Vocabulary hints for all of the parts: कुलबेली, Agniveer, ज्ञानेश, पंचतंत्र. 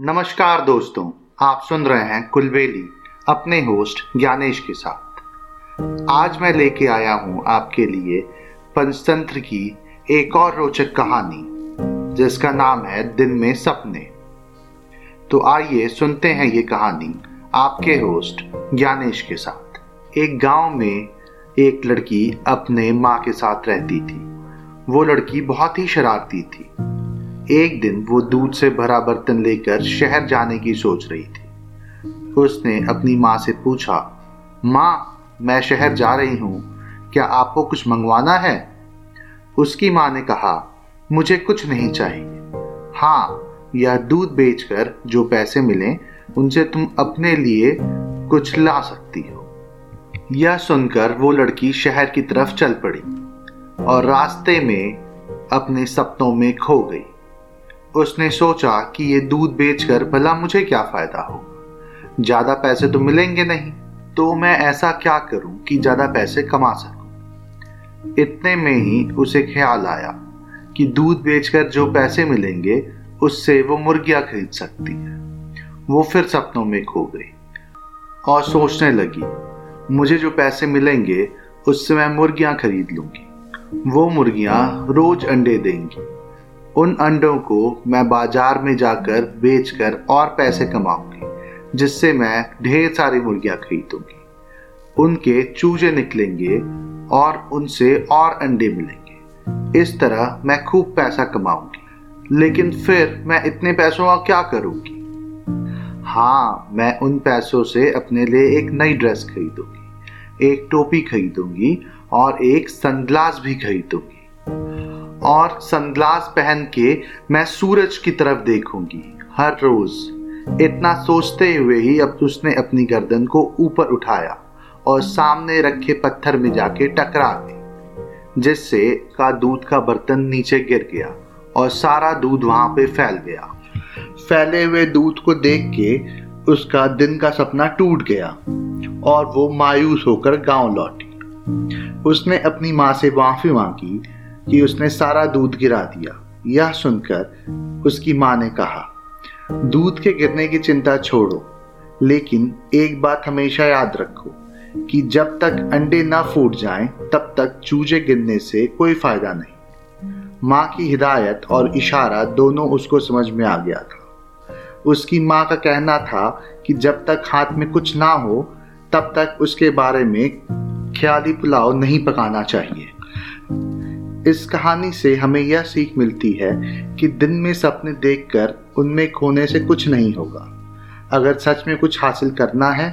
नमस्कार दोस्तों, आप सुन रहे हैं कुलबेली अपने होस्ट ज्ञानेश के साथ। आज मैं लेके आया हूँ आपके लिए पंचतंत्र की एक और रोचक कहानी जिसका नाम है दिन में सपने। तो आइए सुनते हैं ये कहानी आपके होस्ट ज्ञानेश के साथ। एक गांव में एक लड़की अपने माँ के साथ रहती थी। वो लड़की बहुत ही शरारती थी। एक दिन वो दूध से भरा बर्तन लेकर शहर जाने की सोच रही थी। उसने अपनी माँ से पूछा, माँ मैं शहर जा रही हूँ, क्या आपको कुछ मंगवाना है? उसकी माँ ने कहा, मुझे कुछ नहीं चाहिए, हाँ यह दूध बेचकर जो पैसे मिलें उनसे तुम अपने लिए कुछ ला सकती हो। यह सुनकर वो लड़की शहर की तरफ चल पड़ी और रास्ते में अपने सपनों में खो गई। उसने सोचा कि ये दूध बेचकर भला मुझे क्या फायदा होगा, ज्यादा पैसे तो मिलेंगे नहीं, तो मैं ऐसा क्या करूं कि ज्यादा पैसे कमा सकूं। इतने में ही उसे ख्याल आया कि दूध बेचकर जो पैसे मिलेंगे उससे वो मुर्गियां खरीद सकती है। वो फिर सपनों में खो गई और सोचने लगी, मुझे जो पैसे मिलेंगे उससे मैं मुर्गियां खरीद लूंगी। वो मुर्गियां रोज अंडे देंगी, उन अंडों को मैं बाजार में जाकर बेचकर और पैसे कमाऊंगी, जिससे मैं ढेर सारी मुर्गियां खरीदूंगी। उनके चूजे निकलेंगे और उनसे और अंडे मिलेंगे। इस तरह मैं खूब पैसा कमाऊंगी, लेकिन फिर मैं इतने पैसों का क्या करूंगी? हाँ, मैं उन पैसों से अपने लिए एक नई ड्रेस खरीदूंगी, एक टोपी खरीदूंगी और एक सनग्लास भी खरीदूंगी, और सनग्लास पहन के मैं सूरज की तरफ देखूंगी हर रोज। इतना सोचते हुए ही अब उसने अपनी गर्दन को ऊपर उठाया और सामने रखे पत्थर में जाके टकरा गई, जिससे का दूध का बर्तन नीचे गिर गया और सारा दूध वहां पे फैल गया। फैले हुए दूध को देख के उसका दिन का सपना टूट गया और वो मायूस होकर गांव लौटी। उसने अपनी माँ से माफी मांगी कि उसने सारा दूध गिरा दिया। यह सुनकर उसकी माँ ने कहा, दूध के गिरने की चिंता छोड़ो, लेकिन एक बात हमेशा याद रखो कि जब तक अंडे ना फूट जाएं, तब तक चूजे गिरने से कोई फायदा नहीं। माँ की हिदायत और इशारा दोनों उसको समझ में आ गया था। उसकी माँ का कहना था कि जब तक हाथ में कुछ ना हो तब तक उसके बारे में ख्याली पुलाव नहीं पकाना चाहिए। इस कहानी से हमें यह सीख मिलती है कि दिन में सपने देखकर उनमें खोने से कुछ नहीं होगा। अगर सच में कुछ हासिल करना है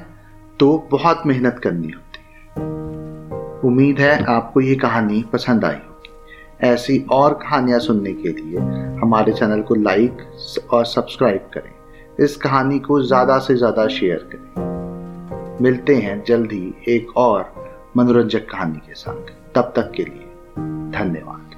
तो बहुत मेहनत करनी होती है। उम्मीद है आपको ये कहानी पसंद आई होगी। ऐसी और कहानियाँ सुनने के लिए हमारे चैनल को लाइक और सब्सक्राइब करें। इस कहानी को ज़्यादा से ज़्यादा शेयर करें। मिलते हैं जल्द ही एक और मनोरंजक कहानी के साथ। तब तक के लिए धन्यवाद।